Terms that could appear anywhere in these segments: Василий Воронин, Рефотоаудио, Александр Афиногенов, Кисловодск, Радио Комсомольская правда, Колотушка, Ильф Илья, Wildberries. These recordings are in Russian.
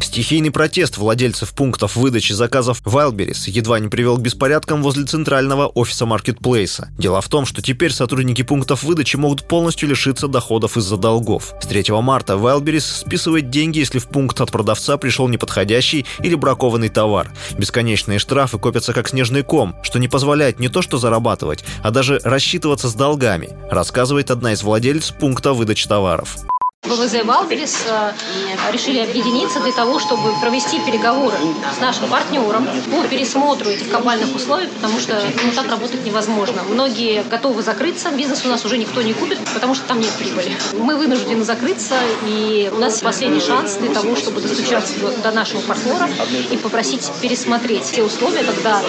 Стихийный протест владельцев пунктов выдачи заказов Wildberries едва не привел к беспорядкам возле центрального офиса маркетплейса. Дело в том, что теперь сотрудники пунктов выдачи могут полностью лишиться доходов из-за долгов. С 3 марта Wildberries списывает деньги, если в пункт от продавца пришел неподходящий или бракованный товар. Бесконечные штрафы копятся как снежный ком, что не позволяет не то что зарабатывать, а даже рассчитываться с долгами, рассказывает одна из владельцев пункта выдачи товаров. ВВЗ «Вildberries» решили объединиться для того, чтобы провести переговоры с нашим партнером по пересмотру этих глобальных условий, потому что так работать невозможно. Многие готовы закрыться, бизнес у нас уже никто не купит, потому что там нет прибыли. Мы вынуждены закрыться, и у нас последний шанс для того, чтобы достучаться до нашего партнера и попросить пересмотреть те условия, когда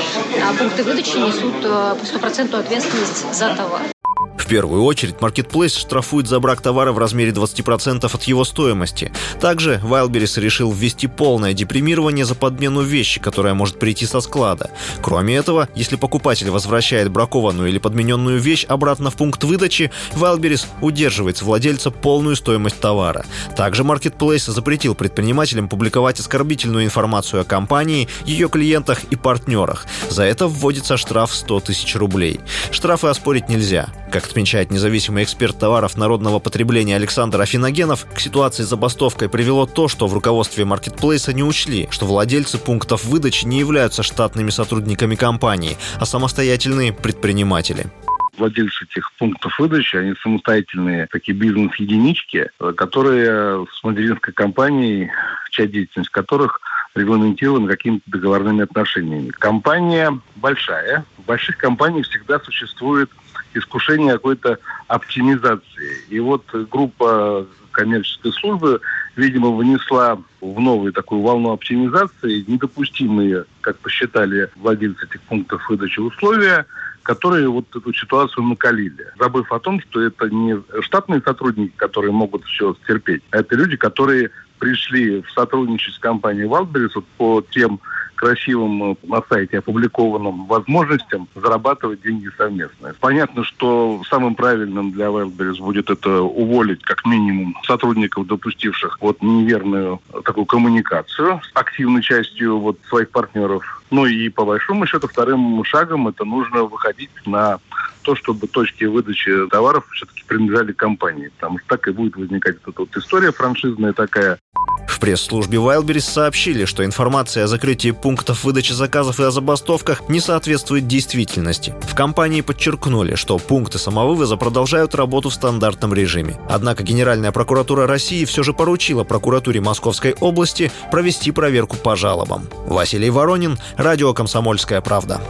пункты выдачи несут стопроцентную ответственность за товар. В первую очередь, маркетплейс штрафует за брак товара в размере 20% от его стоимости. Также Wildberries решил ввести полное депримирование за подмену вещи, которая может прийти со склада. Кроме этого, если покупатель возвращает бракованную или подмененную вещь обратно в пункт выдачи, Wildberries удерживает с владельца полную стоимость товара. Также маркетплейс запретил предпринимателям публиковать оскорбительную информацию о компании, ее клиентах и партнерах. За это вводится штраф 100 тысяч рублей. Штрафы оспорить нельзя. Как отмечает независимый эксперт товаров народного потребления Александр Афиногенов, к ситуации с забастовкой привело то, что в руководстве маркетплейса не учли, что владельцы пунктов выдачи не являются штатными сотрудниками компании, а самостоятельные предприниматели. Владельцы этих пунктов выдачи, они самостоятельные такие бизнес-единички, которые с материнской компанией, часть деятельности которых регламентированы какими-то договорными отношениями. Компания большая. В больших компаниях всегда существует искушение какой-то оптимизации. И вот группа коммерческой службы, видимо, внесла в новую такую волну оптимизации недопустимые, как посчитали владельцы этих пунктов выдачи, условия, которые вот эту ситуацию накалили, забыв о том, что это не штатные сотрудники, которые могут все стерпеть, а это люди, которые пришли в сотрудничество с компанией Wildberries вот по тем красивым на сайте опубликованным возможностям зарабатывать деньги совместно. Понятно, что самым правильным для Wildberries будет это уволить как минимум сотрудников, допустивших вот неверную такую коммуникацию с активной частью вот своих партнеров. Ну и по большому счету вторым шагом это нужно выходить на то, чтобы точки выдачи товаров все-таки принадлежали компании. Потому что так и будет возникать эта вот история франшизная такая. В пресс-службе Wildberries сообщили, что информация о закрытии пунктов выдачи заказов и о забастовках не соответствует действительности. В компании подчеркнули, что пункты самовывоза продолжают работу в стандартном режиме. Однако Генеральная прокуратура России все же поручила прокуратуре Московской области провести проверку по жалобам. Василий Воронин, Радио «Комсомольская правда».